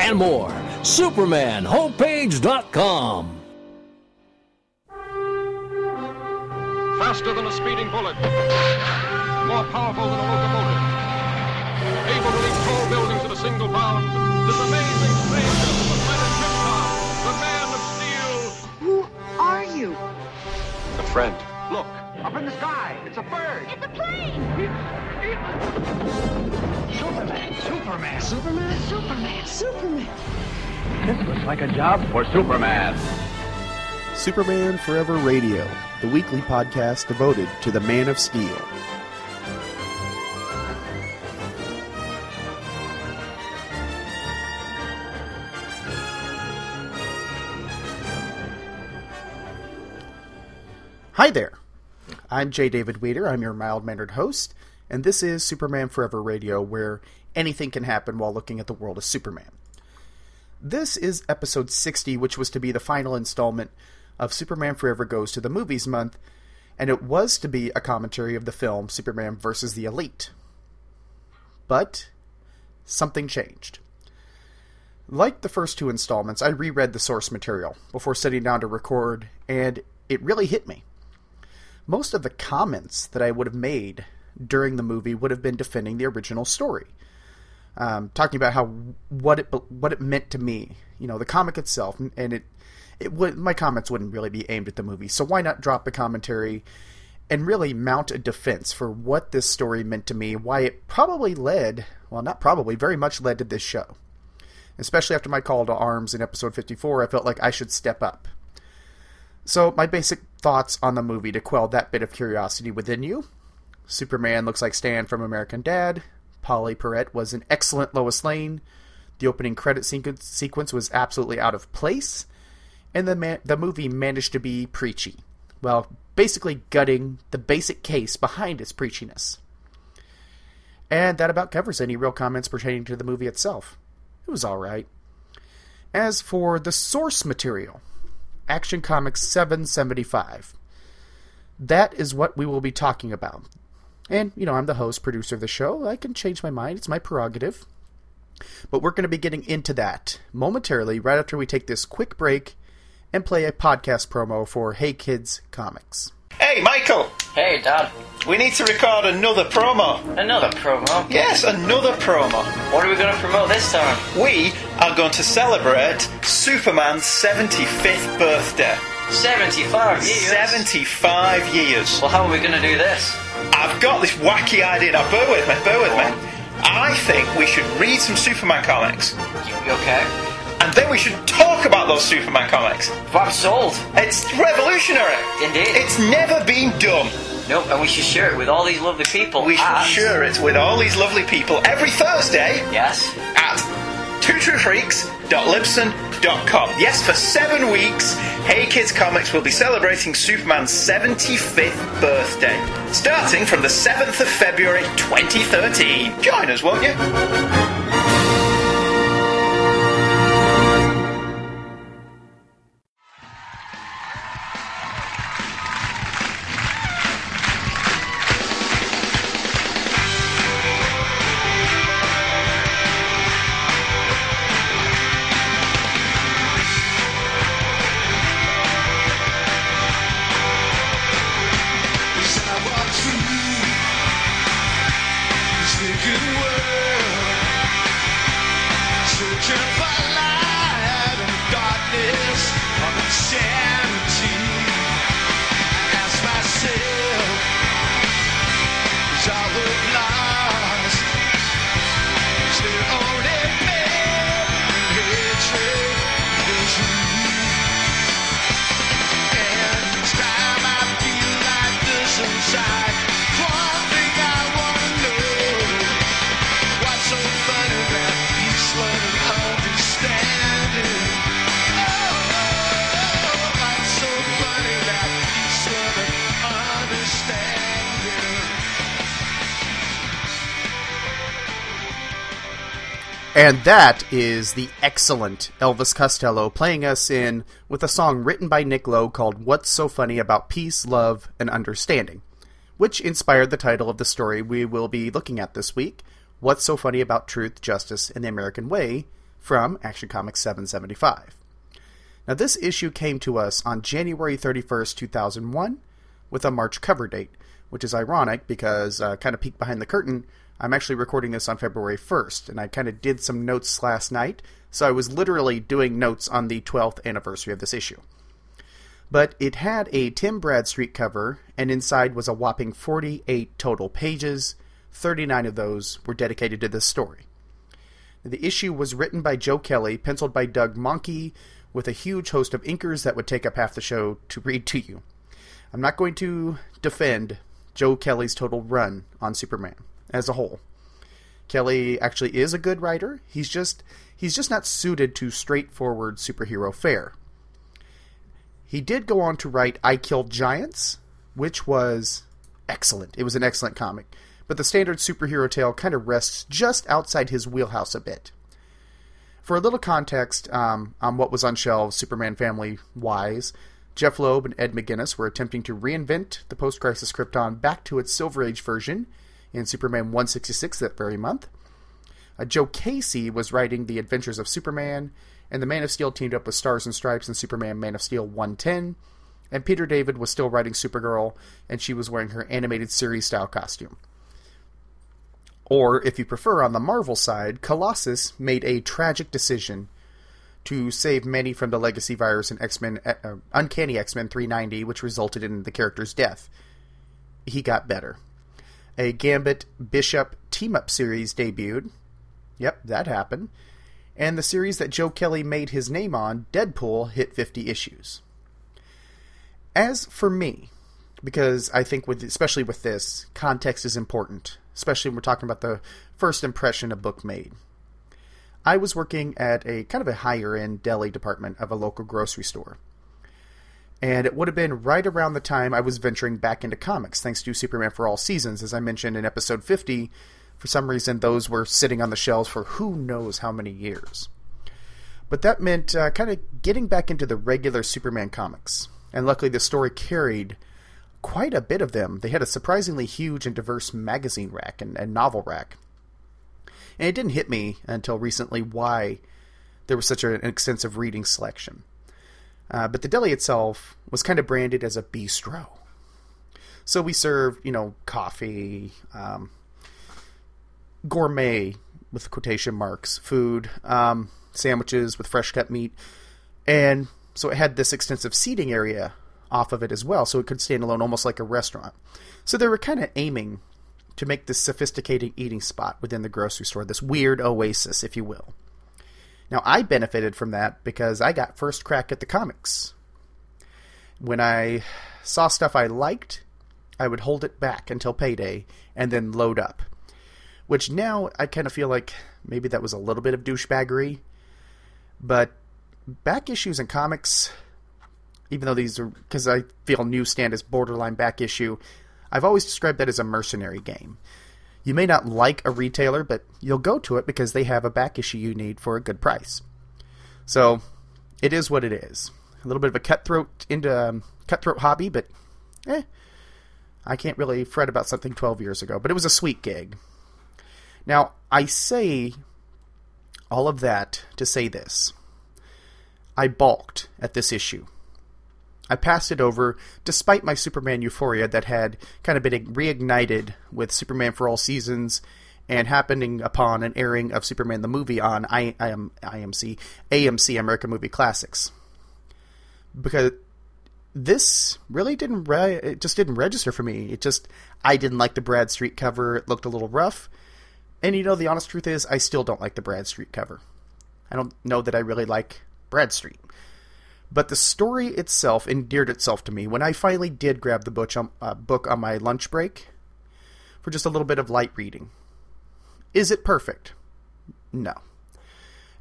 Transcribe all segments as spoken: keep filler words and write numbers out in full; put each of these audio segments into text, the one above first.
and more. superman homepage dot com. Faster than a speeding bullet, more powerful than a locomotive, able to leap tall buildings in a single bound, this amazing stranger from the planet Krypton, the Man of Steel. Who are you? A friend. Look, up in the sky, it's a bird. It's a plane. Superman, Superman, Superman, Superman, Superman. This looks like a job for Superman. Superman Forever Radio, the weekly podcast devoted to the Man of Steel. Hi there. I'm J. David Weider. I'm your mild-mannered host, and this is Superman Forever Radio, where anything can happen while looking at the world of Superman. This is episode sixty, which was to be the final installment of Superman Forever Goes to the Movies Month, and it was to be a commentary of the film Superman versus the Elite. But something changed. Like the first two installments, I reread the source material before sitting down to record, and it really hit me. Most of the comments that I would have made during the movie would have been defending the original story, um, talking about how what it what it meant to me, you know, the comic itself, and it. It would, my comments wouldn't really be aimed at the movie, so why not drop a commentary and really mount a defense for what this story meant to me, why it probably led, well, not probably, very much led to this show. Especially after my call to arms in episode fifty-four, I felt like I should step up. So, my basic thoughts on the movie to quell that bit of curiosity within you. Superman looks like Stan from American Dad. Polly Perrette was an excellent Lois Lane. The opening credit sequ- sequence was absolutely out of place. And the man, the movie managed to be preachy, well, basically gutting the basic case behind its preachiness. And that about covers any real comments pertaining to the movie itself. It was all right. As for the source material, Action Comics seven seventy-five, that is what we will be talking about. And, you know, I'm the host, producer of the show. I can change my mind. It's my prerogative. But we're going to be getting into that momentarily right after we take this quick break and play a podcast promo for Hey Kids Comics. Hey, Michael. Hey, Dad. We need to record another promo. Another promo? Yes, another promo. What are we going to promote this time? We are going to celebrate Superman's seventy-fifth birthday. seventy-five years? seventy-five years. Well, how are we going to do this? I've got this wacky idea. Now, bear with me, bear with me. I think we should read some Superman comics. You okay? And then we should talk about those Superman comics. I'm sold. It's revolutionary. Indeed. It's never been done. Nope, and we should share it with all these lovely people. We should share it with all these lovely people every Thursday. Yes. At two true freaks dot libsyn dot com. Yes, for seven weeks, Hey Kids Comics will be celebrating Superman's seventy-fifth birthday, starting from the seventh of February twenty thirteen. Join us, won't you? Good world. And that is the excellent Elvis Costello playing us in with a song written by Nick Lowe called What's So Funny About Peace, Love, and Understanding, which inspired the title of the story we will be looking at this week, What's So Funny About Truth, Justice, and the American Way, from Action Comics seven seventy-five. Now, this issue came to us on January thirty-first, two thousand one, with a March cover date, which is ironic because, uh, kind of peek behind the curtain, I'm actually recording this on February first, and I kind of did some notes last night, so I was literally doing notes on the twelfth anniversary of this issue. But it had a Tim Bradstreet cover, and inside was a whopping forty-eight total pages. thirty-nine of those were dedicated to this story. The issue was written by Joe Kelly, penciled by Doug Mahnke, with a huge host of inkers that would take up half the show to read to you. I'm not going to defend Joe Kelly's total run on Superman as a whole. Kelly actually is a good writer. He's just he's just not suited to straightforward superhero fare. He did go on to write I Killed Giants, which was excellent. It was an excellent comic. But the standard superhero tale kind of rests just outside his wheelhouse a bit. For a little context um, on what was on shelves Superman family-wise, Jeff Loeb and Ed McGuinness were attempting to reinvent the post-crisis Krypton back to its Silver Age version in Superman one sixty-six that very month. Uh, Joe Casey was writing The Adventures of Superman, and the Man of Steel teamed up with Stars and Stripes and Superman Man of Steel one ten, and Peter David was still writing Supergirl, and she was wearing her animated series-style costume. Or, if you prefer, on the Marvel side, Colossus made a tragic decision to save Manny from the legacy virus in X-Men, uh, Uncanny X-Men three ninety, which resulted in the character's death. He got better. A Gambit Bishop team-up series debuted. Yep, that happened. And the series that Joe Kelly made his name on, Deadpool, hit fifty issues. As for me, because I think, with, especially with this, context is important, especially when we're talking about the first impression a book made. I was working at a kind of a higher-end deli department of a local grocery store. And it would have been right around the time I was venturing back into comics, thanks to Superman for All Seasons, as I mentioned in episode fifty. For some reason, those were sitting on the shelves for who knows how many years. But that meant uh, kind of getting back into the regular Superman comics. And luckily, the story carried quite a bit of them. They had a surprisingly huge and diverse magazine rack and, and novel rack. And it didn't hit me until recently why there was such an extensive reading selection. Uh, but the deli itself was kind of branded as a bistro. So we served, you know, coffee, um, gourmet, with quotation marks, food, um, sandwiches with fresh cut meat. And so it had this extensive seating area off of it as well, so it could stand alone almost like a restaurant. So they were kind of aiming to make this sophisticated eating spot within the grocery store, this weird oasis, if you will. Now, I benefited from that because I got first crack at the comics. When I saw stuff I liked, I would hold it back until payday and then load up, which now I kind of feel like maybe that was a little bit of douchebaggery, but back issues and comics, even though these are, because I feel newsstand is borderline back issue, I've always described that as a mercenary game. You may not like a retailer, but you'll go to it because they have a back issue you need for a good price. So it is what it is. A little bit of a cutthroat into um, cutthroat hobby, but eh, I can't really fret about something twelve years ago. But it was a sweet gig. Now, I say all of that to say this. I balked at this issue. I passed it over, despite my Superman euphoria that had kind of been reignited with Superman for All Seasons and happening upon an airing of Superman the movie on I, I am IMC A M C American Movie Classics. Because this really didn't re- it just didn't register for me. It just I didn't like the Bradstreet cover. It looked a little rough. And you know, the honest truth is I still don't like the Bradstreet cover. I don't know that I really like Bradstreet. But the story itself endeared itself to me when I finally did grab the book on, uh, book on my lunch break for just a little bit of light reading. Is it perfect? No.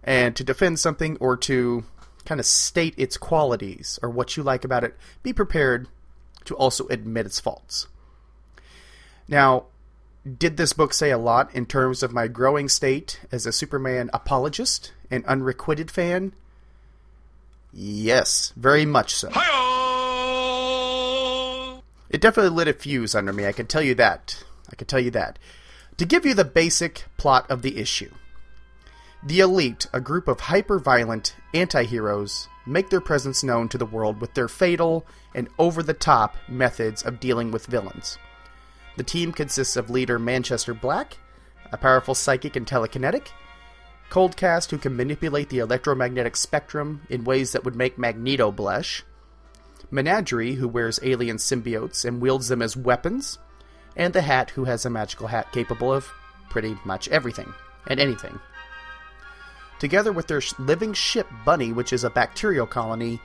And to defend something or to kind of state its qualities or what you like about it, be prepared to also admit its faults. Now, Did this book say a lot in terms of my growing state as a Superman apologist and unrequited fan? Yes, very much so. Hi-oh! It definitely lit a fuse under me, I can tell you that. I can tell you that. To give you the basic plot of the issue. The Elite, a group of hyper-violent anti-heroes, make their presence known to the world with their fatal and over-the-top methods of dealing with villains. The team consists of leader Manchester Black, a powerful psychic and telekinetic, Coldcast, who can manipulate the electromagnetic spectrum in ways that would make Magneto blush, Menagerie, who wears alien symbiotes and wields them as weapons, and The Hat, who has a magical hat capable of pretty much everything and anything. Together with their living ship Bunny, which is a bacterial colony,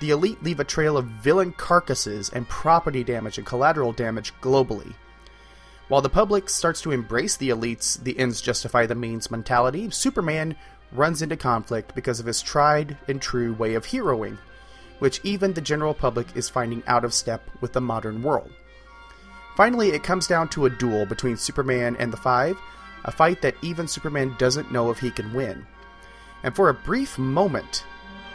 the Elite leave a trail of villain carcasses and property damage and collateral damage globally. While the public starts to embrace the Elite's the ends justify the means mentality, Superman runs into conflict because of his tried and true way of heroing, which even the general public is finding out of step with the modern world. Finally, it comes down to a duel between Superman and the Five, a fight that even Superman doesn't know if he can win. And for a brief moment,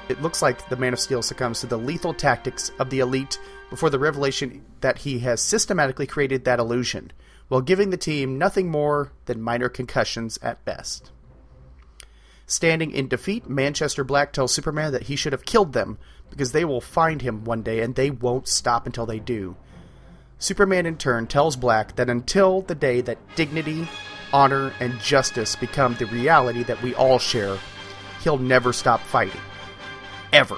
it looks like the Man of Steel succumbs to the lethal tactics of the Elite before the revelation that he has systematically created that illusion, while giving the team nothing more than minor concussions at best. Standing in defeat, Manchester Black tells Superman that he should have killed them, because they will find him one day and they won't stop until they do. Superman in turn tells Black that until the day that dignity, honor, and justice become the reality that we all share, he'll never stop fighting. Ever.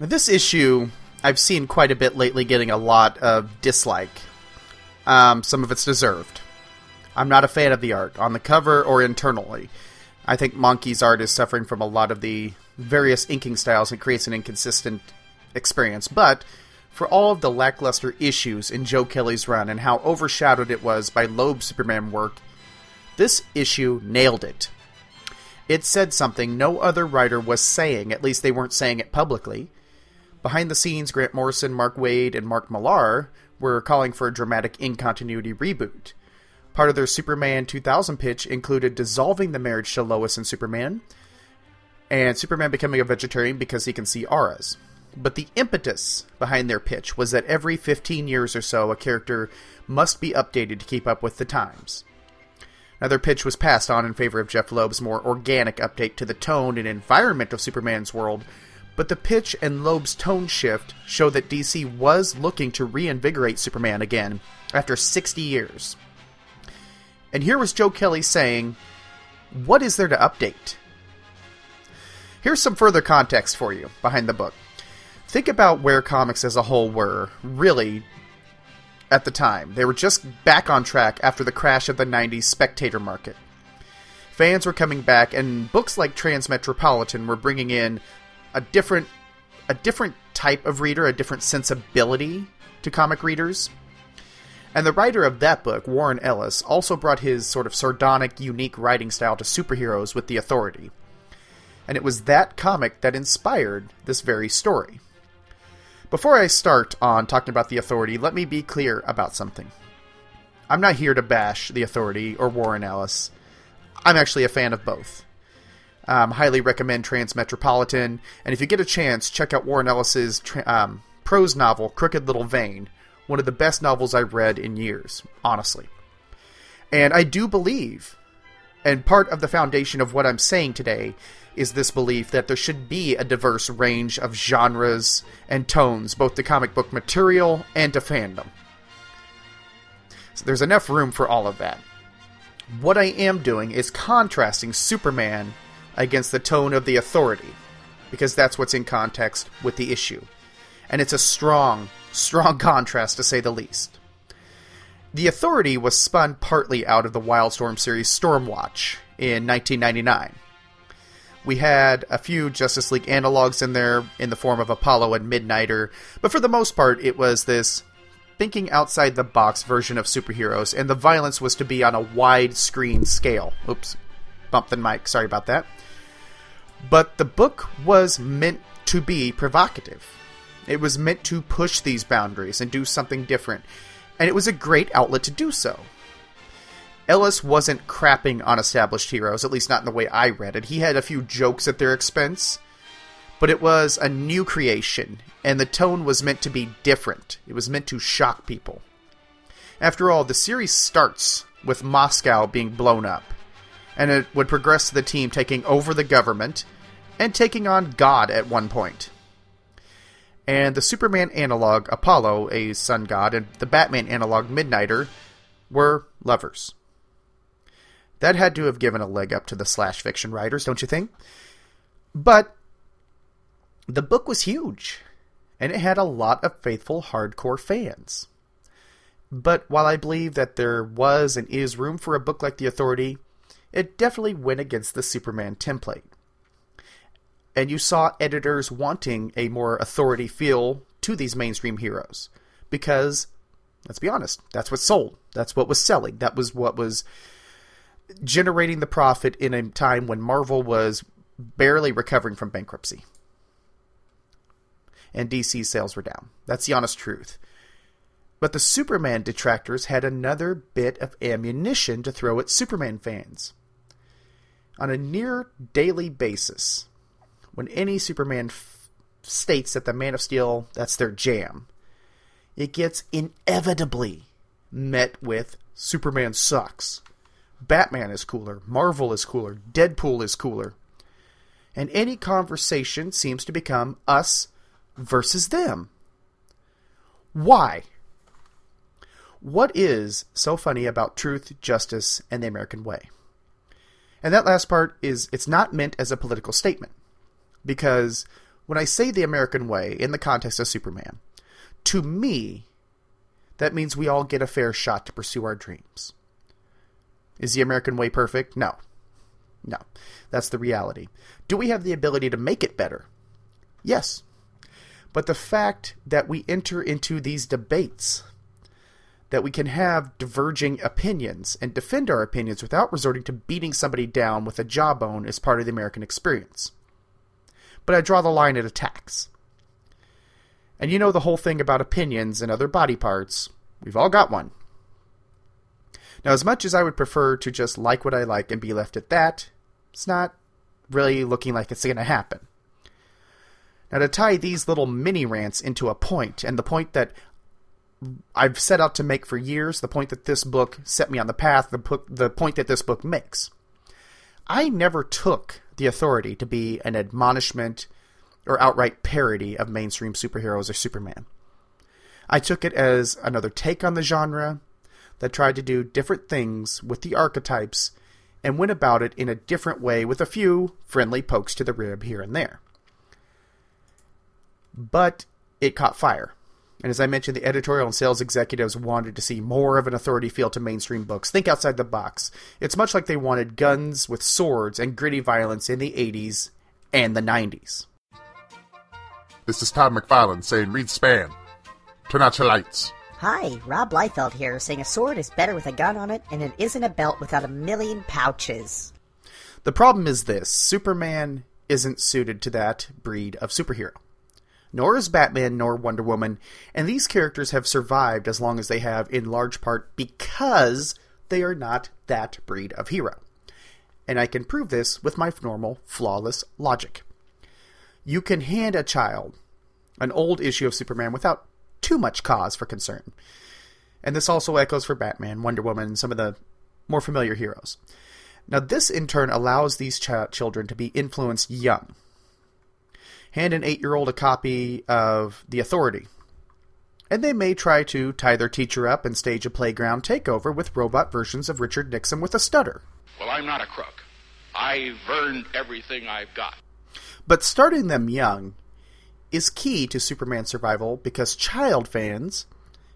Now, this issue I've seen quite a bit lately getting a lot of dislike. Um, some of it's deserved. I'm not a fan of the art, on the cover or internally. I think Mahnke's art is suffering from a lot of the various inking styles and creates an inconsistent experience, but for all of the lackluster issues in Joe Kelly's run and how overshadowed it was by Loeb's Superman work, this issue nailed it. It said something no other writer was saying, at least they weren't saying it publicly. Behind the scenes, Grant Morrison, Mark Waid, and Mark Millar were calling for a dramatic in-continuity reboot. Part of their Superman two thousand pitch included dissolving the marriage to Lois and Superman, and Superman becoming a vegetarian because he can see auras. But the impetus behind their pitch was that every fifteen years or so, a character must be updated to keep up with the times. Now, their pitch was passed on in favor of Jeff Loeb's more organic update to the tone and environment of Superman's world, but the pitch and Loeb's tone shift show that D C was looking to reinvigorate Superman again after sixty years. And here was Joe Kelly saying, "What is there to update?" Here's some further context for you behind the book. Think about where comics as a whole were, really, at the time. They were just back on track after the crash of the nineties spectator market. Fans were coming back, and books like Transmetropolitan were bringing in a different, a different type of reader, a different sensibility to comic readers. And the writer of that book, Warren Ellis, also brought his sort of sardonic, unique writing style to superheroes with The Authority. And it was that comic that inspired this very story. Before I start on talking about The Authority, let me be clear about something. I'm not here to bash The Authority or Warren Ellis. I'm actually a fan of both. Um, highly recommend Transmetropolitan, and if you get a chance, check out Warren Ellis's tra- um, prose novel, Crooked Little Vein, one of the best novels I've read in years, honestly. And I do believe, and part of the foundation of what I'm saying today is this belief that there should be a diverse range of genres and tones, both to comic book material and to fandom. So there's enough room for all of that. What I am doing is contrasting Superman against the tone of The Authority, because that's what's in context with the issue. And it's a strong, strong contrast, to say the least. The Authority was spun partly out of the Wildstorm series Stormwatch in nineteen ninety-nine. We had a few Justice League analogs in there in the form of Apollo and Midnighter, but for the most part it was this thinking outside the box version of superheroes, and the violence was to be on a wide screen scale. Oops, bumped the mic, sorry about that. But the book was meant to be provocative. It was meant to push these boundaries and do something different, and it was a great outlet to do so. Ellis wasn't crapping on established heroes, at least not in the way I read it. He had a few jokes at their expense, but it was a new creation, and the tone was meant to be different. It was meant to shock people. After all, the series starts with Moscow being blown up, and it would progress to the team taking over the government and taking on God at one point. And the Superman analog, Apollo, a sun god, and the Batman analog, Midnighter, were lovers. That had to have given a leg up to the slash fiction writers, don't you think? But the book was huge, and it had a lot of faithful hardcore fans. But while I believe that there was and is room for a book like The Authority, it definitely went against the Superman template. And you saw editors wanting a more authority feel to these mainstream heroes. Because, let's be honest, that's what sold. That's what was selling. That was what was generating the profit in a time when Marvel was barely recovering from bankruptcy. And D C sales were down. That's the honest truth. But the Superman detractors had another bit of ammunition to throw at Superman fans. On a near daily basis, when any Superman f- states that the Man of Steel, that's their jam, it gets inevitably met with Superman sucks, Batman is cooler, Marvel is cooler, Deadpool is cooler. And any conversation seems to become us versus them. Why? What is so funny about Truth, Justice, and the American Way? And that last part is, it's not meant as a political statement. Because when I say the American way in the context of Superman, to me, that means we all get a fair shot to pursue our dreams. Is the American way perfect? No. No. That's the reality. Do we have the ability to make it better? Yes. But the fact that we enter into these debates, that we can have diverging opinions and defend our opinions without resorting to beating somebody down with a jawbone is part of the American experience. But I draw the line at attacks. And you know the whole thing about opinions and other body parts. We've all got one. Now, as much as I would prefer to just like what I like and be left at that, it's not really looking like it's going to happen. Now, to tie these little mini-rants into a point, and the point that I've set out to make for years, the point that this book set me on the path, the, po- the point that this book makes, I never took The Authority to be an admonishment or outright parody of mainstream superheroes or Superman. I took it as another take on the genre that tried to do different things with the archetypes and went about it in a different way with a few friendly pokes to the rib here and there. But it caught fire. And as I mentioned, the editorial and sales executives wanted to see more of an authority feel to mainstream books. Think outside the box. It's much like they wanted guns with swords and gritty violence in the eighties and the nineties. This is Todd McFarlane saying, read Span. Turn out your lights. Hi, Rob Liefeld here, saying a sword is better with a gun on it, and it isn't a belt without a million pouches. The problem is this. Superman isn't suited to that breed of superhero. Nor is Batman, nor Wonder Woman, and these characters have survived as long as they have in large part because they are not that breed of hero. And I can prove this with my normal, flawless logic. You can hand a child an old issue of Superman without too much cause for concern. And this also echoes for Batman, Wonder Woman, and some of the more familiar heroes. Now this in turn allows these ch- children to be influenced young. Hand an eight-year-old a copy of The Authority, and they may try to tie their teacher up and stage a playground takeover with robot versions of Richard Nixon with a stutter. Well, I'm not a crook. I've earned everything I've got. But starting them young is key to Superman's survival because child fans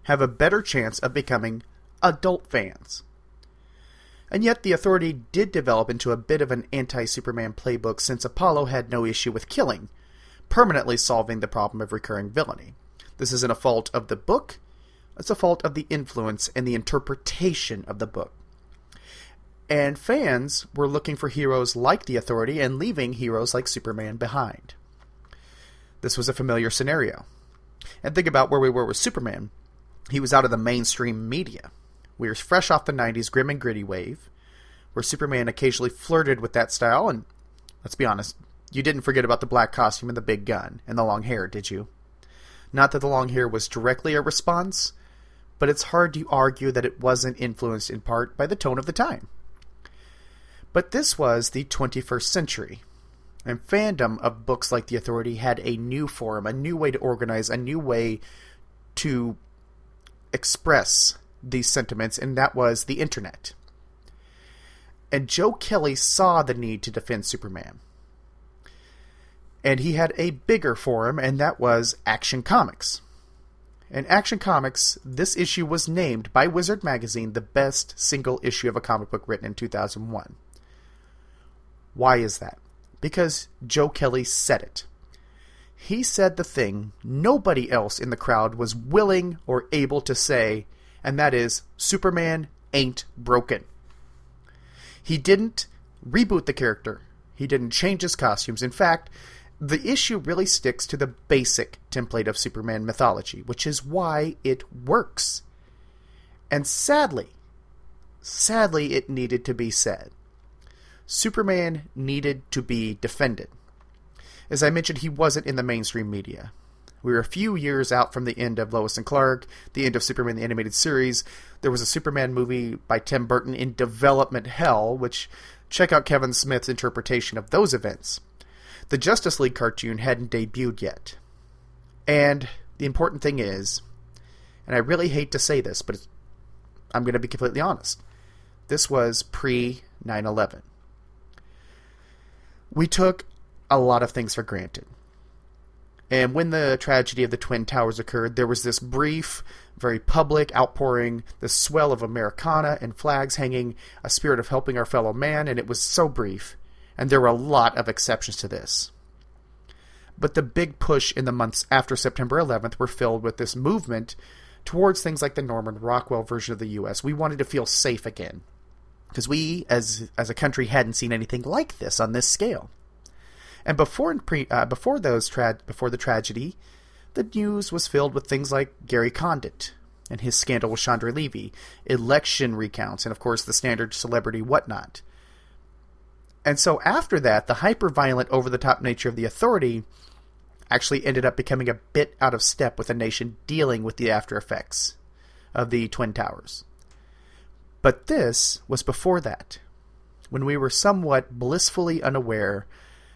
have a better chance of becoming adult fans. And yet The Authority did develop into a bit of an anti-Superman playbook since Apollo had no issue with killing, permanently solving the problem of recurring villainy. This isn't a fault of the book. It's a fault of the influence and the interpretation of the book. and fans were looking for heroes like the Authority and leaving heroes like Superman behind. This was a familiar scenario. And think about where we were with Superman. He was out of the mainstream media. We were fresh off the nineties grim and gritty wave, where Superman occasionally flirted with that style, and let's be honest, you didn't forget about the black costume and the big gun and the long hair, did you? Not that the long hair was directly a response, but it's hard to argue that it wasn't influenced in part by the tone of the time. But this was the twenty-first century, and fandom of books like The Authority had a new form, a new way to organize, a new way to express these sentiments, and that was the internet. And Joe Kelly saw the need to defend Superman. And he had a bigger forum, and that was Action Comics. In Action Comics, this issue was named by Wizard Magazine the best single issue of a comic book written in two thousand one. Why is that? Because Joe Kelly said it. He said the thing nobody else in the crowd was willing or able to say, and that is, Superman ain't broken. He didn't reboot the character. He didn't change his costumes. In fact, the issue really sticks to the basic template of Superman mythology, which is why it works. And sadly, sadly it needed to be said. Superman needed to be defended. As I mentioned, he wasn't in the mainstream media. We were a few years out from the end of Lois and Clark, the end of Superman the Animated Series. There was a Superman movie by Tim Burton in development hell, which, check out Kevin Smith's interpretation of those events. The Justice League cartoon hadn't debuted yet. And the important thing is, and I really hate to say this, but it's, I'm going to be completely honest, this was pre nine eleven. We took a lot of things for granted. And when the tragedy of the Twin Towers occurred, there was this brief, very public outpouring, this swell of Americana and flags hanging, a spirit of helping our fellow man, and it was so brief. And there were a lot of exceptions to this. But the big push in the months after September eleventh were filled with this movement towards things like the Norman Rockwell version of the U S. We wanted to feel safe again, because we, as as a country, hadn't seen anything like this on this scale. And before pre, uh, before those tra- before the tragedy, the news was filled with things like Gary Condit and his scandal with Chandra Levy, election recounts, and of course the standard celebrity whatnot. And so after that, the hyper-violent, over-the-top nature of the Authority actually ended up becoming a bit out of step with a nation dealing with the after effects of the Twin Towers. But this was before that, when we were somewhat blissfully unaware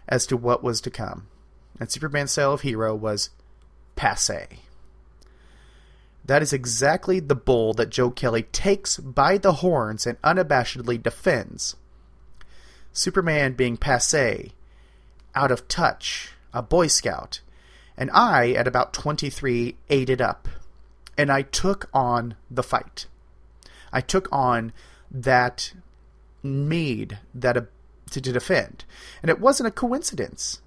as to what was to come, and Superman's style of hero was passé. That is exactly the bull that Joe Kelly takes by the horns and unabashedly defends. Superman being passé, out of touch, a Boy Scout, and I, at about twenty-three, ate it up, and I took on the fight. I took on that need that a, to, to defend, and it wasn't a coincidence.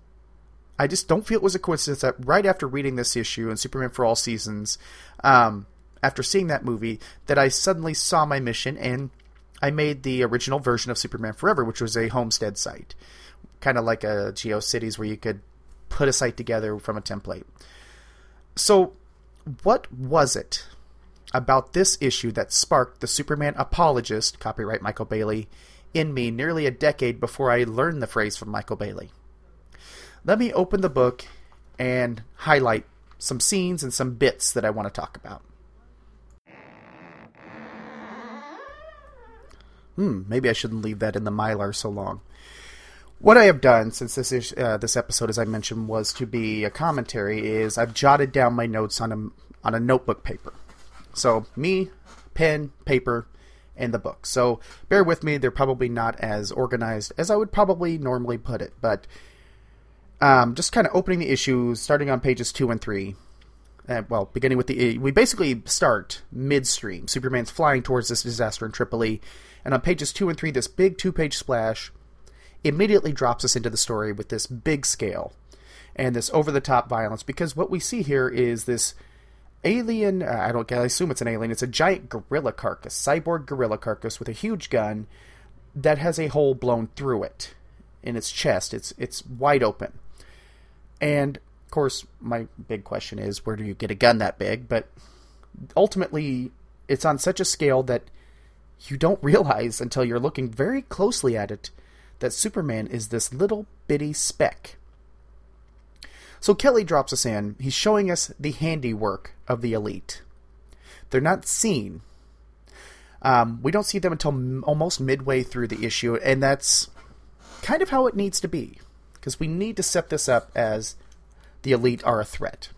I just don't feel it was a coincidence that right after reading this issue and Superman for All Seasons, um, after seeing that movie, that I suddenly saw my mission and I made the original version of Superman Forever, which was a homestead site. Kind of like a GeoCities where you could put a site together from a template. So what was it about this issue that sparked the Superman apologist, copyright Michael Bailey, in me nearly a decade before I learned the phrase from Michael Bailey? Let me open the book and highlight some scenes and some bits that I want to talk about. Hmm, maybe I shouldn't leave that in the Mylar so long. What I have done since this is, uh, this episode, as I mentioned, was to be a commentary, is I've jotted down my notes on a, on a notebook paper. So me, pen, paper, and the book. So bear with me, they're probably not as organized as I would probably normally put it. But um, just kind of opening the issues, starting on pages two and three. Uh, well, beginning with the... We basically start midstream. Superman's flying towards this disaster in Tripoli. And on pages two and three, this big two-page splash immediately drops us into the story with this big scale and this over-the-top violence. Because what we see here is this alien... Uh, I don't I assume it's an alien. It's a giant gorilla carcass, cyborg gorilla carcass with a huge gun that has a hole blown through it in its chest. It's it's wide open. And, of course, my big question is, where do you get a gun that big? But ultimately, it's on such a scale that you don't realize until you're looking very closely at it that Superman is this little bitty speck. So Kelly drops us in. He's showing us the handiwork of the Elite. They're not seen. Um, we don't see them until m- almost midway through the issue, and that's kind of how it needs to be, because we need to set this up as the Elite are a threat.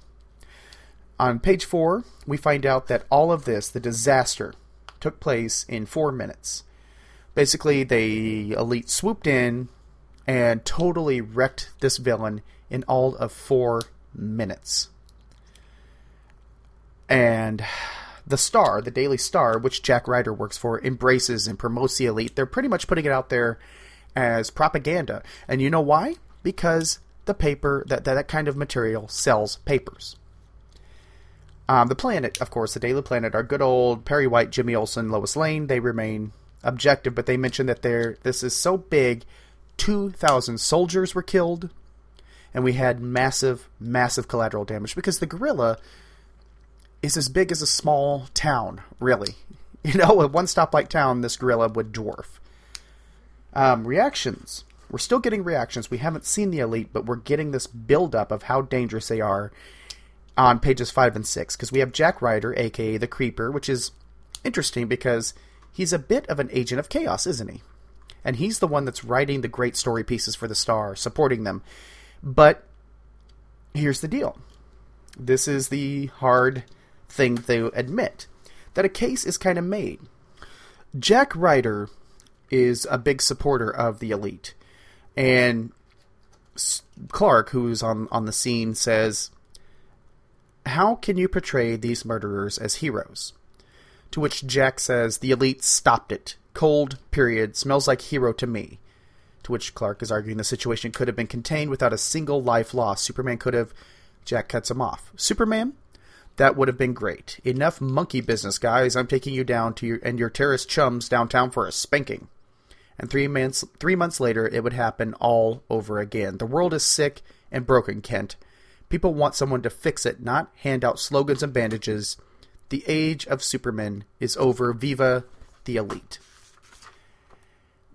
On page four, we find out that all of this, the disaster, took place in four minutes. Basically, the Elite swooped in and totally wrecked this villain in all of four minutes. And the Star, the Daily Star, which Jack Ryder works for, embraces and promotes the Elite. They're pretty much putting it out there as propaganda. And you know why? Because the paper, that, that kind of material sells papers. Um, the Planet, of course, the Daily Planet, our good old Perry White, Jimmy Olsen, Lois Lane, they remain objective, but they mention that they're, this is so big, two thousand soldiers were killed, and we had massive, massive collateral damage, because the guerrilla is as big as a small town, really. You know, a one stoplight town, this guerrilla would dwarf. Um, reactions. We're still getting reactions. We haven't seen the Elite, but we're getting this buildup of how dangerous they are on pages five and six, because we have Jack Ryder, a k a the Creeper, which is interesting because he's a bit of an agent of chaos, isn't he? And he's the one that's writing the great story pieces for the Star, supporting them. But here's the deal. This is the hard thing they admit, that a case is kind of made. Jack Ryder is a big supporter of the Elite. And Clark, who's on, on the scene, says, "How can you portray these murderers as heroes?" To which Jack says, "The Elite stopped it. Cold, period. Smells like hero to me." To which Clark is arguing the situation could have been contained without a single life lost. Superman could have... Jack cuts him off. "Superman? That would have been great. Enough monkey business, guys. I'm taking you down to your, and your terrorist chums downtown for a spanking." And three months, three months later, it would happen all over again. The world is sick and broken, Kent. People want someone to fix it, not hand out slogans and bandages. The age of Superman is over. Viva the Elite.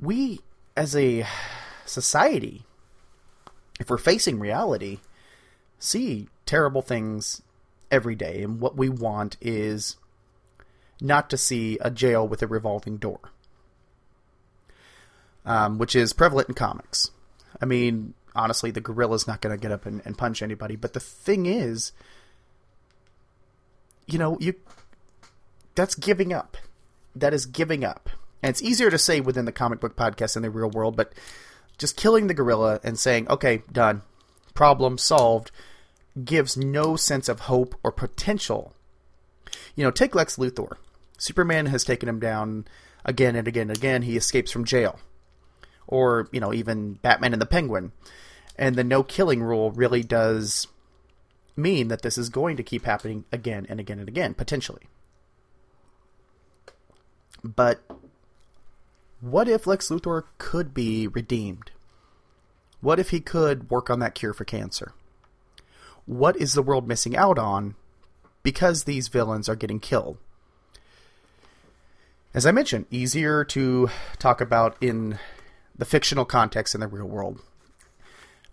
We, as a society, if we're facing reality, see terrible things every day, and what we want is not to see a jail with a revolving door, um, which is prevalent in comics. I mean, honestly, the gorilla's not going to get up and, and punch anybody, but the thing is, you know, you that's giving up. That is giving up. And it's easier to say within the comic book podcast than the real world, but just killing the gorilla and saying, okay, done, problem solved, gives no sense of hope or potential. You know, take Lex Luthor. Superman has taken him down again and again and again. He escapes from jail. Or, you know, even Batman and the Penguin. And the no-killing rule really does mean that this is going to keep happening again and again and again, potentially. But what if Lex Luthor could be redeemed? What if he could work on that cure for cancer? What is the world missing out on because these villains are getting killed? As I mentioned, easier to talk about in the fictional context in the real world.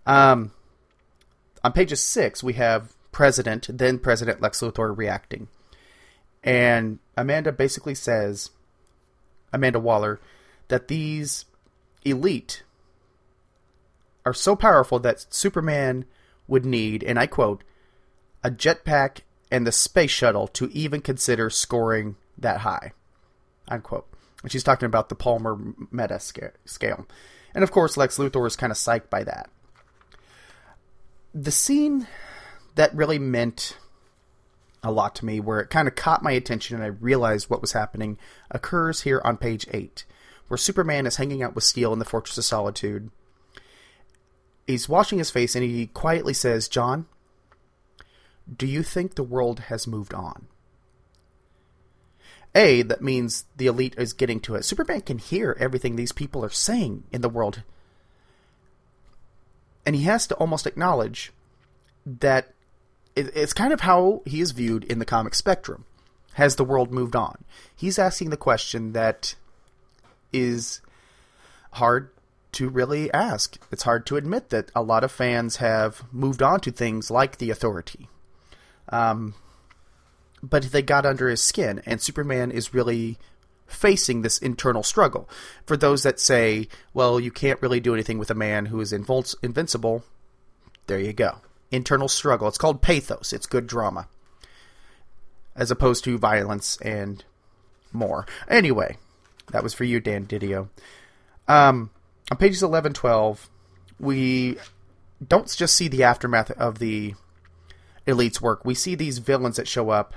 Um, on page six, we have President, then President Lex Luthor reacting. And Amanda basically says, Amanda Waller, that these Elite are so powerful that Superman would need, and I quote, "a jetpack and the space shuttle to even consider scoring that high," unquote. And she's talking about the Palmer meta scale. And of course, Lex Luthor is kind of psyched by that. The scene that really meant a lot to me, where it kind of caught my attention and I realized what was happening, occurs here on page eight, where Superman is hanging out with Steel in the Fortress of Solitude. He's washing his face and he quietly says, "John, do you think the world has moved on?" A, that means the elite is getting to it. Superman can hear everything these people are saying in the world. And he has to almost acknowledge that it's kind of how he is viewed in the comic spectrum. Has the world moved on? He's asking the question that is hard to really ask. It's hard to admit that a lot of fans have moved on to things like The Authority. Um, but they got under his skin, and Superman is really facing this internal struggle. For those that say, well, you can't really do anything with a man who is invol- invincible, there you go. Internal struggle. It's called pathos. It's good drama. As opposed to violence and more. Anyway, that was for you, Dan Didio. Um, on pages eleven, twelve, we don't just see the aftermath of the Elite's work. We see these villains that show up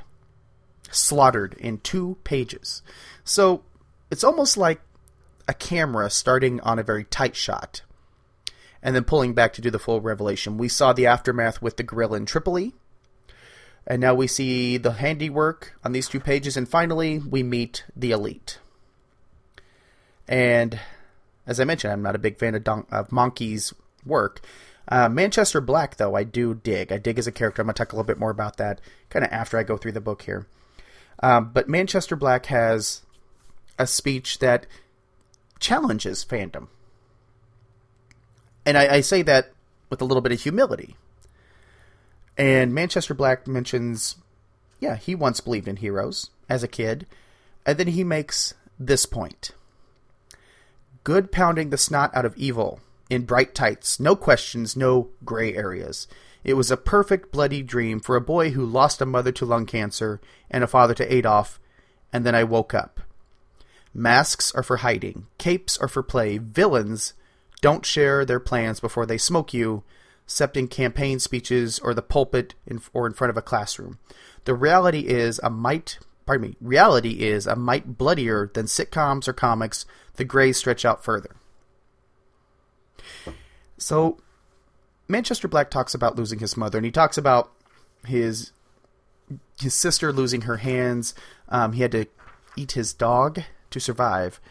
slaughtered in two pages. So it's almost like a camera starting on a very tight shot and then pulling back to do the full revelation. We saw the aftermath with the gorilla in Tripoli. And now we see the handiwork on these two pages. And finally, we meet the Elite. And as I mentioned, I'm not a big fan of, Don- of Mahnke's work. Uh, Manchester Black, though, I do dig. I dig as a character. I'm going to talk a little bit more about that kind of after I go through the book here. Um, but Manchester Black has a speech that challenges fandom. And I, I say that with a little bit of humility. And Manchester Black mentions, yeah, he once believed in heroes as a kid. And then he makes this point. Good pounding the snot out of evil in bright tights. No questions, no gray areas. It was a perfect bloody dream for a boy who lost a mother to lung cancer and a father to Adolf. And then I woke up. Masks are for hiding. Capes are for play. Villains don't share their plans before they smoke you. Except in campaign speeches or the pulpit in, or in front of a classroom. The reality is a mite, pardon me, reality is a mite bloodier than sitcoms or comics. The grays stretch out further. So Manchester Black talks about losing his mother, and he talks about his his sister losing her hands. Um, he had to eat his dog to survive.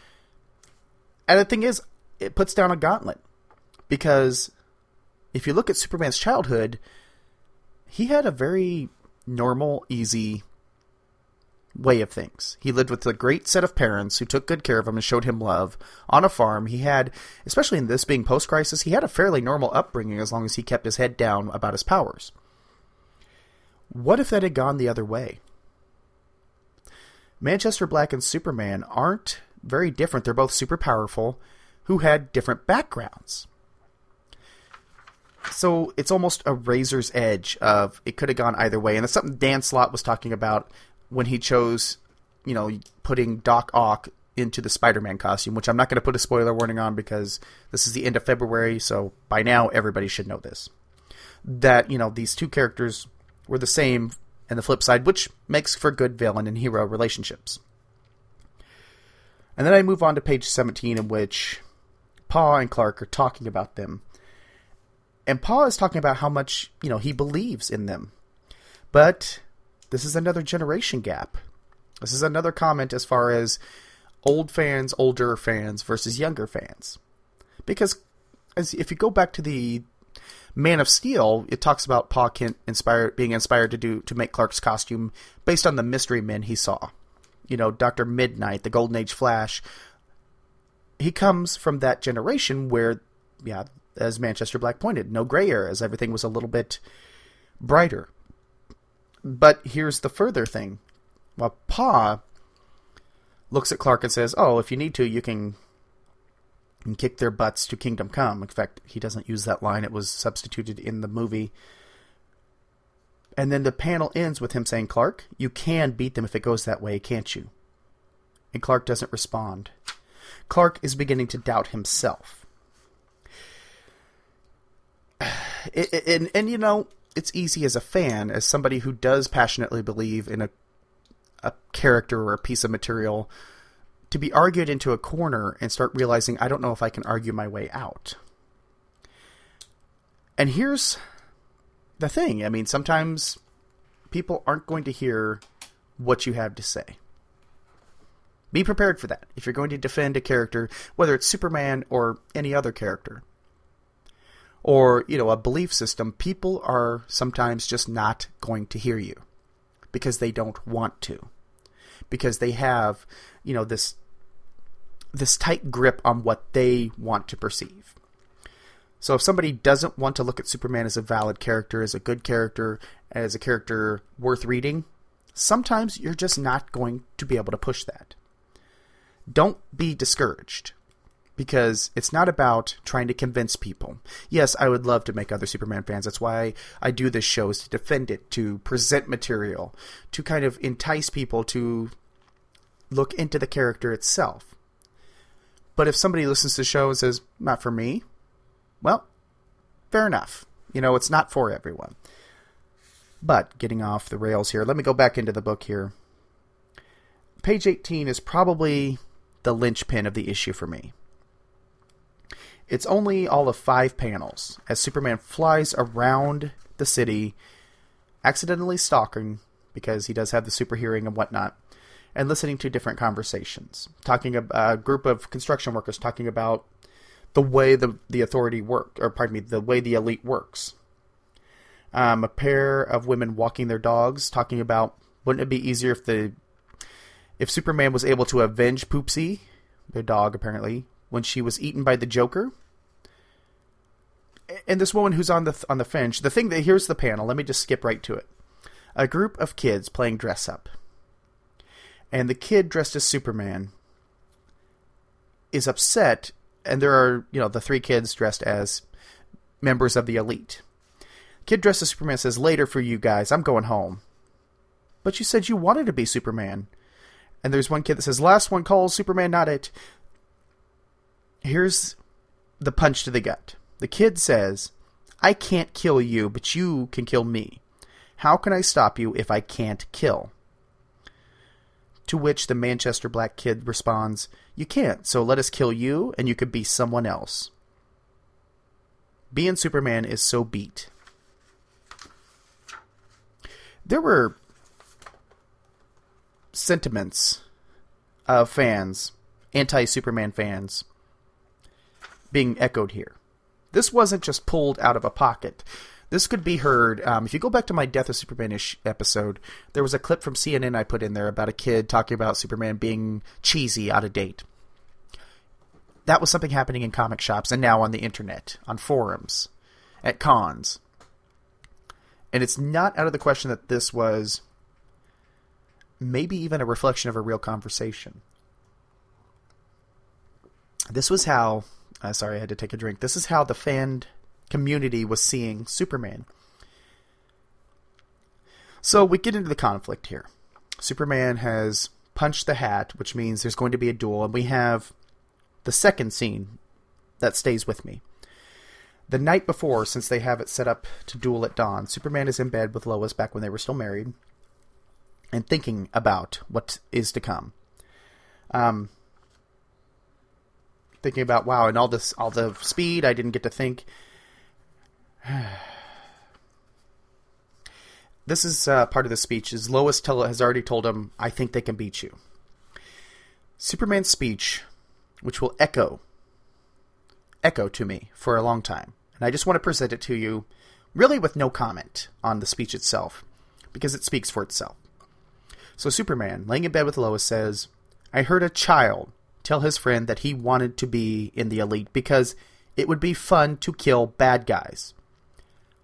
And the thing is, it puts down a gauntlet because if you look at Superman's childhood, he had a very normal, easy way of things. He lived with a great set of parents who took good care of him and showed him love. On a farm, he had, especially in this being post-crisis, he had a fairly normal upbringing as long as he kept his head down about his powers. What if that had gone the other way? Manchester Black and Superman aren't very different. They're both super powerful, who had different backgrounds. So it's almost a razor's edge of it could have gone either way. And that's something Dan Slott was talking about when he chose, you know, putting Doc Ock into the Spider-Man costume, which I'm not going to put a spoiler warning on because this is the end of February. So by now, everybody should know this, that, you know, these two characters were the same and the flip side, which makes for good villain and hero relationships. And then I move on to page seventeen, in which Pa and Clark are talking about them. And Paul is talking about how much, you know, he believes in them. But this is another generation gap. This is another comment as far as old fans, older fans versus younger fans. Because as if you go back to the Man of Steel, it talks about Pa Kent inspired, being inspired to do to make Clark's costume based on the mystery men he saw. You know, Doctor Midnight, the Golden Age Flash. He comes from that generation where, yeah, as Manchester Black pointed, no gray areas. Everything was a little bit brighter. But here's the further thing. While Pa looks at Clark and says, oh, if you need to, you can, you can kick their butts to Kingdom Come. In fact, he doesn't use that line. It was substituted in the movie. And then the panel ends with him saying, Clark, you can beat them if it goes that way, can't you? And Clark doesn't respond. Clark is beginning to doubt himself. It, it, and, and, you know, it's easy as a fan, as somebody who does passionately believe in a a character or a piece of material, to be argued into a corner and start realizing, I don't know if I can argue my way out. And here's the thing. I mean, sometimes people aren't going to hear what you have to say. Be prepared for that if you're going to defend a character, whether it's Superman or any other character. Or, you know, a belief system. People are sometimes just not going to hear you because they don't want to. Because they have, you know, this this tight grip on what they want to perceive. So if somebody doesn't want to look at Superman as a valid character, as a good character, as a character worth reading, sometimes you're just not going to be able to push that. Don't be discouraged, because it's not about trying to convince people. Yes, I would love to make other Superman fans. That's why I do this show, is to defend it, to present material, to kind of entice people to look into the character itself. But if somebody listens to the show and says, not for me, well, fair enough. You know, it's not for everyone. But getting off the rails here, let me go back into the book here. Page eighteen is probably the linchpin of the issue for me. It's only all of five panels as Superman flies around the city, accidentally stalking, because he does have the super hearing and whatnot, and listening to different conversations. Talking about a group of construction workers talking about the way the, the authority work, or pardon me, the way the elite works. Um, a pair of women walking their dogs talking about, wouldn't it be easier if the If Superman was able to avenge Poopsie, their dog apparently, when she was eaten by the Joker. And this woman who's on the th- on the fence, the thing that, here's the panel, let me just skip right to it. A group of kids playing dress up. And the kid dressed as Superman is upset, and there are, you know, the three kids dressed as members of the elite. Kid dressed as Superman says, "Later for you guys, I'm going home." "But you said you wanted to be Superman." And there's one kid that says, "Last one calls, Superman not it." Here's the punch to the gut. The kid says, "I can't kill you, but you can kill me. How can I stop you if I can't kill?" To which the Manchester Black kid responds, "You can't, so let us kill you, and you could be someone else." Being Superman is so beat. There were sentiments of fans, anti-Superman fans, being echoed here. This wasn't just pulled out of a pocket. This could be heard. Um, if you go back to my Death of Superman episode, there was a clip from C N N I put in there about a kid talking about Superman being cheesy, out of date. That was something happening in comic shops and now on the internet, on forums, at cons. And it's not out of the question that this was maybe even a reflection of a real conversation. This was how, uh, sorry, I had to take a drink. This is how the fan community was seeing Superman. So we get into the conflict here. Superman has punched the Hat, which means there's going to be a duel, and we have the second scene that stays with me. The night before, since they have it set up to duel at dawn, Superman is in bed with Lois back when they were still married, and thinking about what is to come. Um, thinking about, wow, and all this, all the speed, I didn't get to think. This is uh, part of the speech, is Lois tell, has already told him, "I think they can beat you." Superman's speech, which will echo, echo to me for a long time. And I just want to present it to you, really with no comment on the speech itself, because it speaks for itself. So Superman, laying in bed with Lois, says, "I heard a child tell his friend that he wanted to be in the elite because it would be fun to kill bad guys.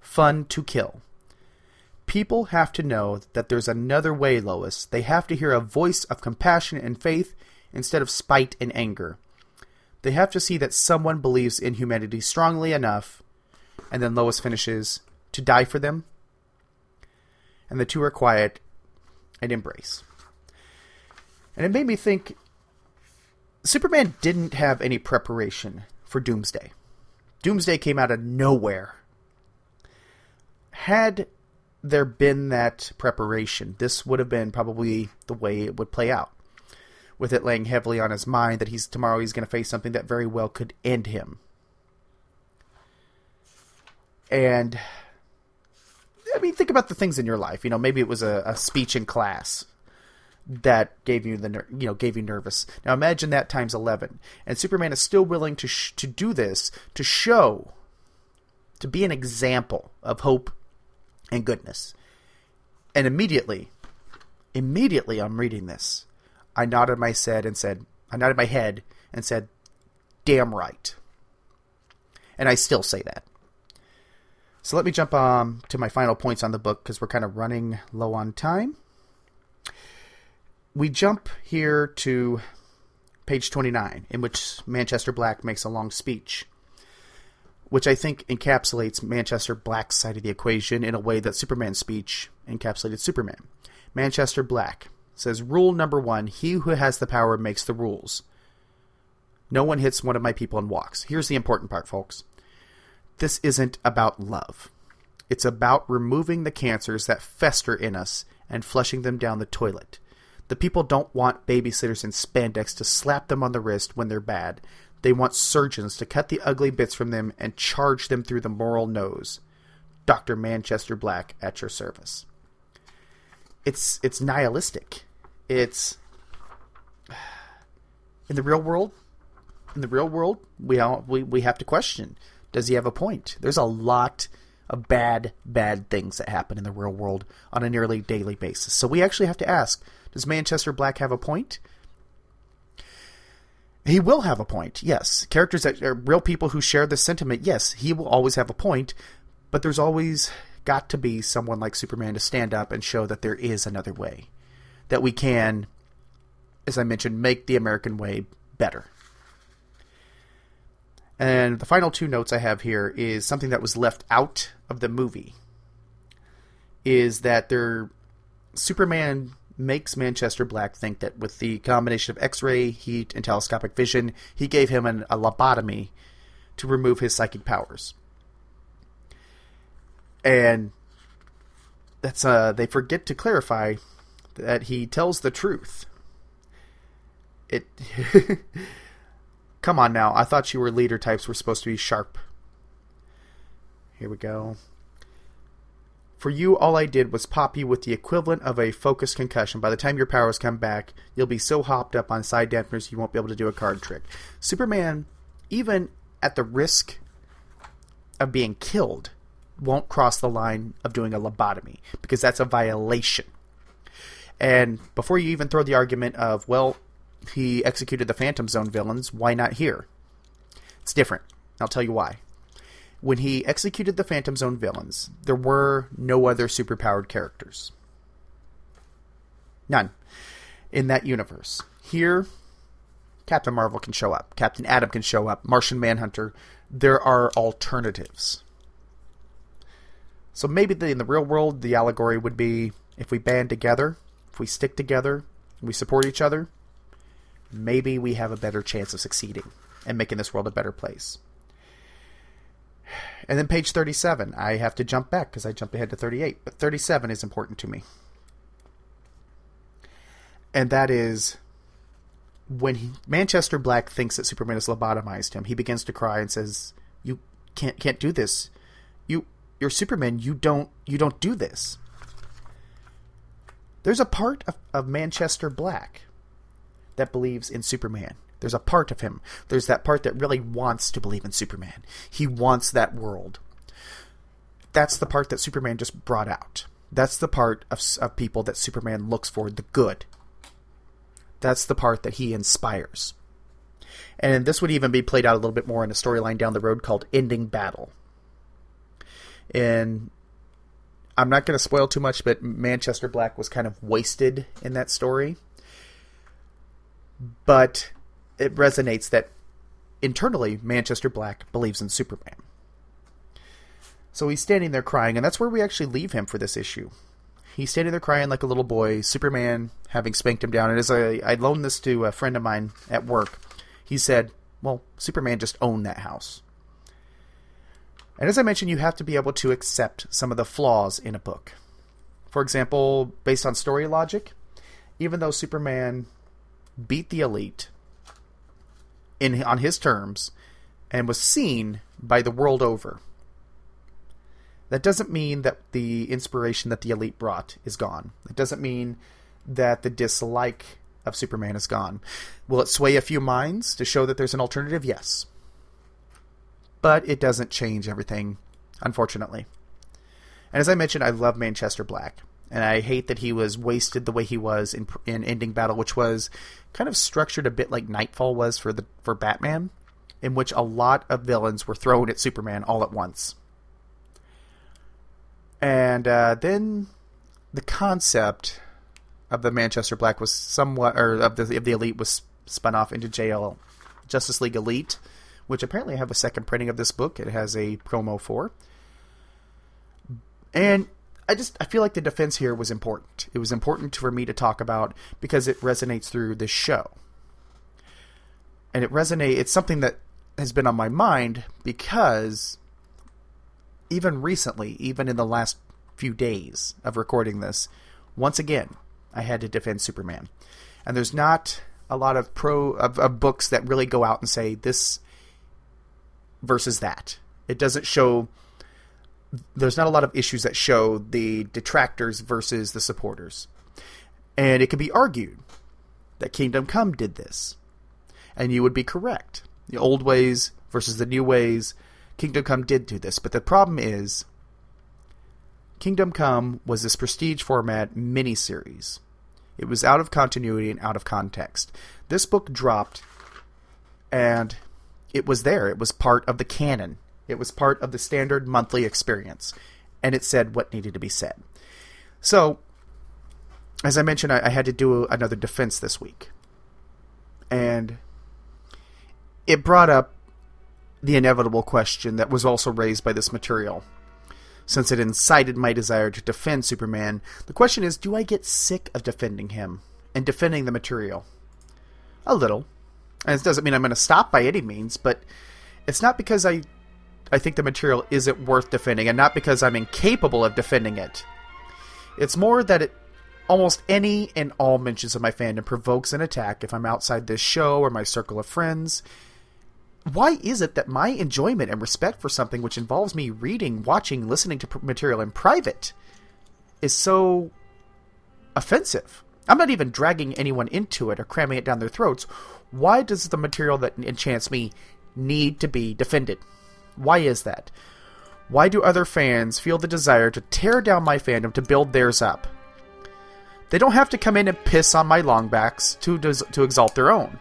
Fun to kill. People have to know that there's another way, Lois. They have to hear a voice of compassion and faith instead of spite and anger. They have to see that someone believes in humanity strongly enough." And then Lois finishes, "to die for them." And the two are quiet and embrace. And it made me think, Superman didn't have any preparation for Doomsday. Doomsday came out of nowhere. Had there been that preparation, this would have been probably the way it would play out, with it laying heavily on his mind that he's tomorrow he's going to face something that very well could end him. And I mean, think about the things in your life. You know, maybe it was a, a speech in class. that gave you the ner- you know gave you nervous. Now imagine that times eleven. And Superman is still willing to sh- to do this to show, to be an example of hope and goodness. And immediately, immediately, I'm reading this. I nodded my head and said, I nodded my head and said, "Damn right." And I still say that. So let me jump um, to my final points on the book, because we're kind of running low on time. We jump here to page twenty-nine, in which Manchester Black makes a long speech, which I think encapsulates Manchester Black's side of the equation in a way that Superman's speech encapsulated Superman. Manchester Black says, "Rule number one, he who has the power makes the rules. No one hits one of my people and walks." Here's the important part, folks. This isn't about love. It's about removing the cancers that fester in us and flushing them down the toilet. The people don't want babysitters in spandex to slap them on the wrist when they're bad. They want surgeons to cut the ugly bits from them and charge them through the moral nose. Doctor Manchester Black at your service. It's it's nihilistic. It's in the real world. In the real world, we all, we we have to question. Does he have a point? There's a lot of bad, bad things that happen in the real world on a nearly daily basis. So we actually have to ask, does Manchester Black have a point? He will have a point, yes. Characters that are real people who share this sentiment, yes, he will always have a point. But there's always got to be someone like Superman to stand up and show that there is another way. That we can, as I mentioned, make the American way better. And the final two notes I have here is something that was left out of the movie, is that their Superman makes Manchester Black think that with the combination of X-ray, heat, and telescopic vision, he gave him an, a lobotomy to remove his psychic powers. And that's uh, they forget to clarify that he tells the truth. It... Come on now, I thought you were leader types were supposed to be sharp. Here we go. "For you, all I did was pop you with the equivalent of a focused concussion. By the time your powers come back, you'll be so hopped up on side dampeners you won't be able to do a card trick." Superman, even at the risk of being killed, won't cross the line of doing a lobotomy, because that's a violation. And before you even throw the argument of, well, he executed the Phantom Zone villains, why not here? It's different. I'll tell you why. When he executed the Phantom Zone villains, there were no other superpowered characters. None. In that universe. Here, Captain Marvel can show up. Captain Atom can show up. Martian Manhunter. There are alternatives. So maybe the, in the real world, the allegory would be, if we band together, if we stick together, we support each other, maybe we have a better chance of succeeding and making this world a better place. And then page thirty-seven. I have to jump back because I jumped ahead to thirty-eight. But thirty-seven is important to me. And that is when he, Manchester Black thinks that Superman has lobotomized him, he begins to cry and says, "You can't can't do this. You you're Superman. You don't you don't do this." There's a part of, of Manchester Black that believes in Superman. There's a part of him. There's that part that really wants to believe in Superman. He wants that world. That's the part that Superman just brought out. That's the part of, of people that Superman looks for, the good. That's the part that he inspires. And this would even be played out a little bit more in a storyline down the road called Ending Battle. And I'm not going to spoil too much, but Manchester Black was kind of wasted in that story. But it resonates that internally Manchester Black believes in Superman. So he's standing there crying, and that's where we actually leave him for this issue. He's standing there crying like a little boy, Superman having spanked him down. And as I, I loaned this to a friend of mine at work, he said, well, Superman just owned that house. And as I mentioned, you have to be able to accept some of the flaws in a book. For example, based on story logic, even though Superman beat the Elite in on his terms and was seen by the world over, that doesn't mean that the inspiration that the Elite brought is gone. It doesn't mean that the dislike of Superman is gone. Will it sway a few minds to show that there's an alternative? Yes. But it doesn't change everything, unfortunately. And as I mentioned, I love Manchester Black. And I hate that he was wasted the way he was in in Ending Battle, which was kind of structured a bit like Nightfall was for the for Batman, in which a lot of villains were thrown at Superman all at once. And uh, then the concept of the Manchester Black was somewhat, or of the of the Elite was spun off into J L, Justice League Elite, which apparently I have a second printing of this book. It has a promo for. And I just, I feel like the defense here was important. It was important for me to talk about because it resonates through this show. And it resonates, it's something that has been on my mind because even recently, even in the last few days of recording this, once again, I had to defend Superman. And there's not a lot of pro of, of books that really go out and say this versus that. It doesn't show... There's not a lot of issues that show the detractors versus the supporters. And it could be argued that Kingdom Come did this. And you would be correct. The old ways versus the new ways, Kingdom Come did do this. But the problem is, Kingdom Come was this prestige format miniseries. It was out of continuity and out of context. This book dropped, and it was there. It was part of the canon. It was part of the standard monthly experience, and it said what needed to be said. So, as I mentioned, I, I had to do another defense this week. And it brought up the inevitable question that was also raised by this material. Since it incited my desire to defend Superman, the question is, do I get sick of defending him and defending the material? A little. And it doesn't mean I'm going to stop by any means, but it's not because I... I think the material isn't worth defending, and not because I'm incapable of defending it. It's more that it, almost any and all mentions of my fandom provokes an attack if I'm outside this show or my circle of friends. Why is it that my enjoyment and respect for something which involves me reading, watching, listening to material in private is so offensive? I'm not even dragging anyone into it or cramming it down their throats. Why does the material that enchants me need to be defended? Why is that? Why do other fans feel the desire to tear down my fandom to build theirs up? They don't have to come in and piss on my longbacks to to exalt their own.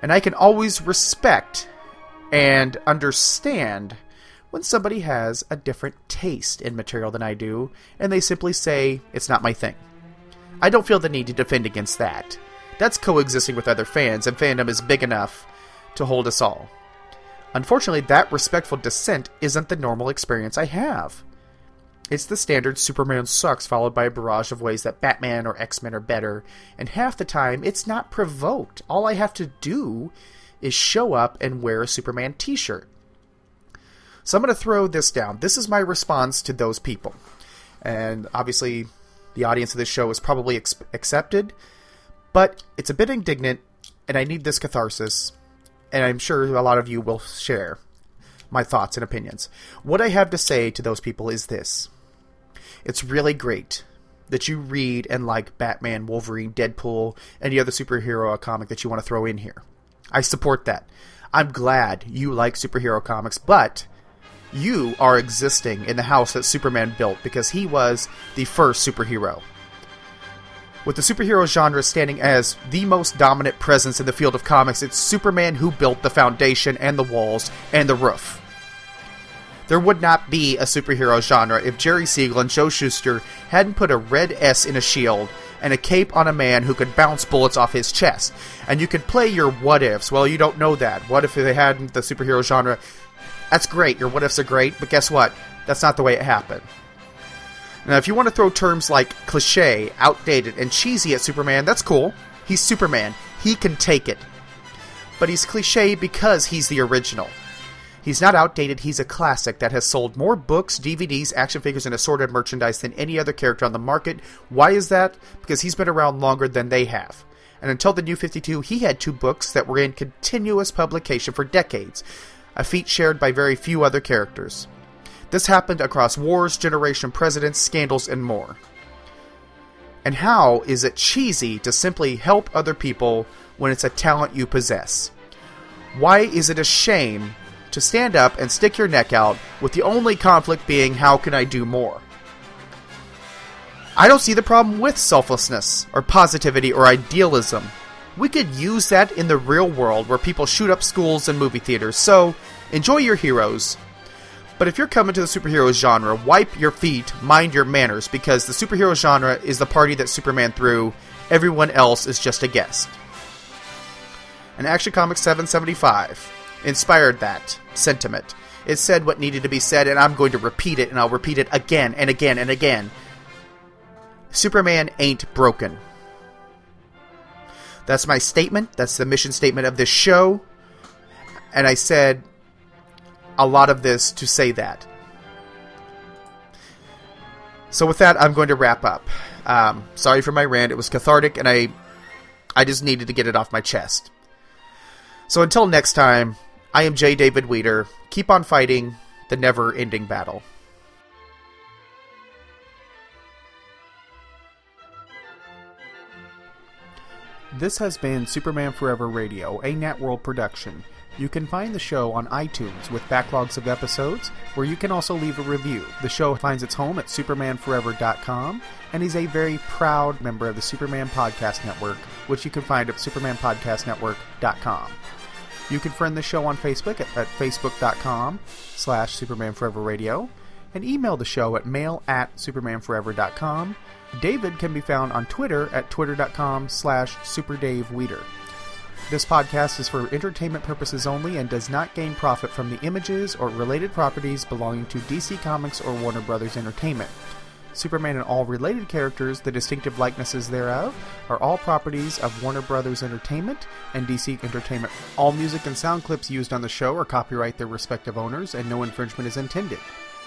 And I can always respect and understand when somebody has a different taste in material than I do, and they simply say, it's not my thing. I don't feel the need to defend against that. That's coexisting with other fans, and fandom is big enough to hold us all. Unfortunately, that respectful dissent isn't the normal experience I have. It's the standard Superman sucks followed by a barrage of ways that Batman or X-Men are better, and half the time it's not provoked. All I have to do is show up and wear a Superman t-shirt. So I'm going to throw this down. This is my response to those people. And obviously the audience of this show is probably ex- accepted, but it's a bit indignant, and I need this catharsis. And I'm sure a lot of you will share my thoughts and opinions. What I have to say to those people is this. It's really great that you read and like Batman, Wolverine, Deadpool, any other superhero comic that you want to throw in here. I support that. I'm glad you like superhero comics, but you are existing in the house that Superman built because he was the first superhero. With the superhero genre standing as the most dominant presence in the field of comics, it's Superman who built the foundation and the walls and the roof. There would not be a superhero genre if Jerry Siegel and Joe Shuster hadn't put a red S in a shield and a cape on a man who could bounce bullets off his chest. And you could play your what-ifs. Well, you don't know that. What if they hadn't the superhero genre? That's great. Your what-ifs are great, but guess what? That's not the way it happened. Now, if you want to throw terms like cliche, outdated, and cheesy at Superman, that's cool. He's Superman. He can take it. But he's cliche because he's the original. He's not outdated. He's a classic that has sold more books, D V Ds, action figures, and assorted merchandise than any other character on the market. Why is that? Because he's been around longer than they have. And until the New fifty-two, he had two books that were in continuous publication for decades, a feat shared by very few other characters. This happened across wars, generation presidents, scandals, and more. And how is it cheesy to simply help other people when it's a talent you possess? Why is it a shame to stand up and stick your neck out with the only conflict being, how can I do more? I don't see the problem with selflessness or positivity or idealism. We could use that in the real world where people shoot up schools and movie theaters, so enjoy your heroes. But if you're coming to the superhero genre, wipe your feet, mind your manners, because the superhero genre is the party that Superman threw. Everyone else is just a guest. And Action Comics seven seventy-five inspired that sentiment. It said what needed to be said, and I'm going to repeat it, and I'll repeat it again and again and again. Superman ain't broken. That's my statement. That's the mission statement of this show. And I said a lot of this to say that. So with that, I'm going to wrap up. Um, sorry for my rant. It was cathartic, and I, I just needed to get it off my chest. So until next time, I am J. David Weider. Keep on fighting the never-ending battle. This has been Superman Forever Radio, a Networld production. You can find the show on iTunes with backlogs of episodes, where you can also leave a review. The show finds its home at superman forever dot com and is a very proud member of the Superman Podcast Network, which you can find at superman podcast network dot com. You can friend the show on Facebook at, at facebook dot com slash superman forever radio and email the show at mail at superman forever dot com. David can be found on Twitter at twitter dot com slash superdaveweider. This podcast is for entertainment purposes only and does not gain profit from the images or related properties belonging to D C Comics or Warner Brothers Entertainment. Superman and all related characters, the distinctive likenesses thereof, are all properties of Warner Brothers Entertainment and D C Entertainment. All music and sound clips used on the show are copyright their respective owners, and no infringement is intended.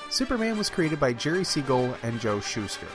Superman was created by Jerry Siegel and Joe Shuster.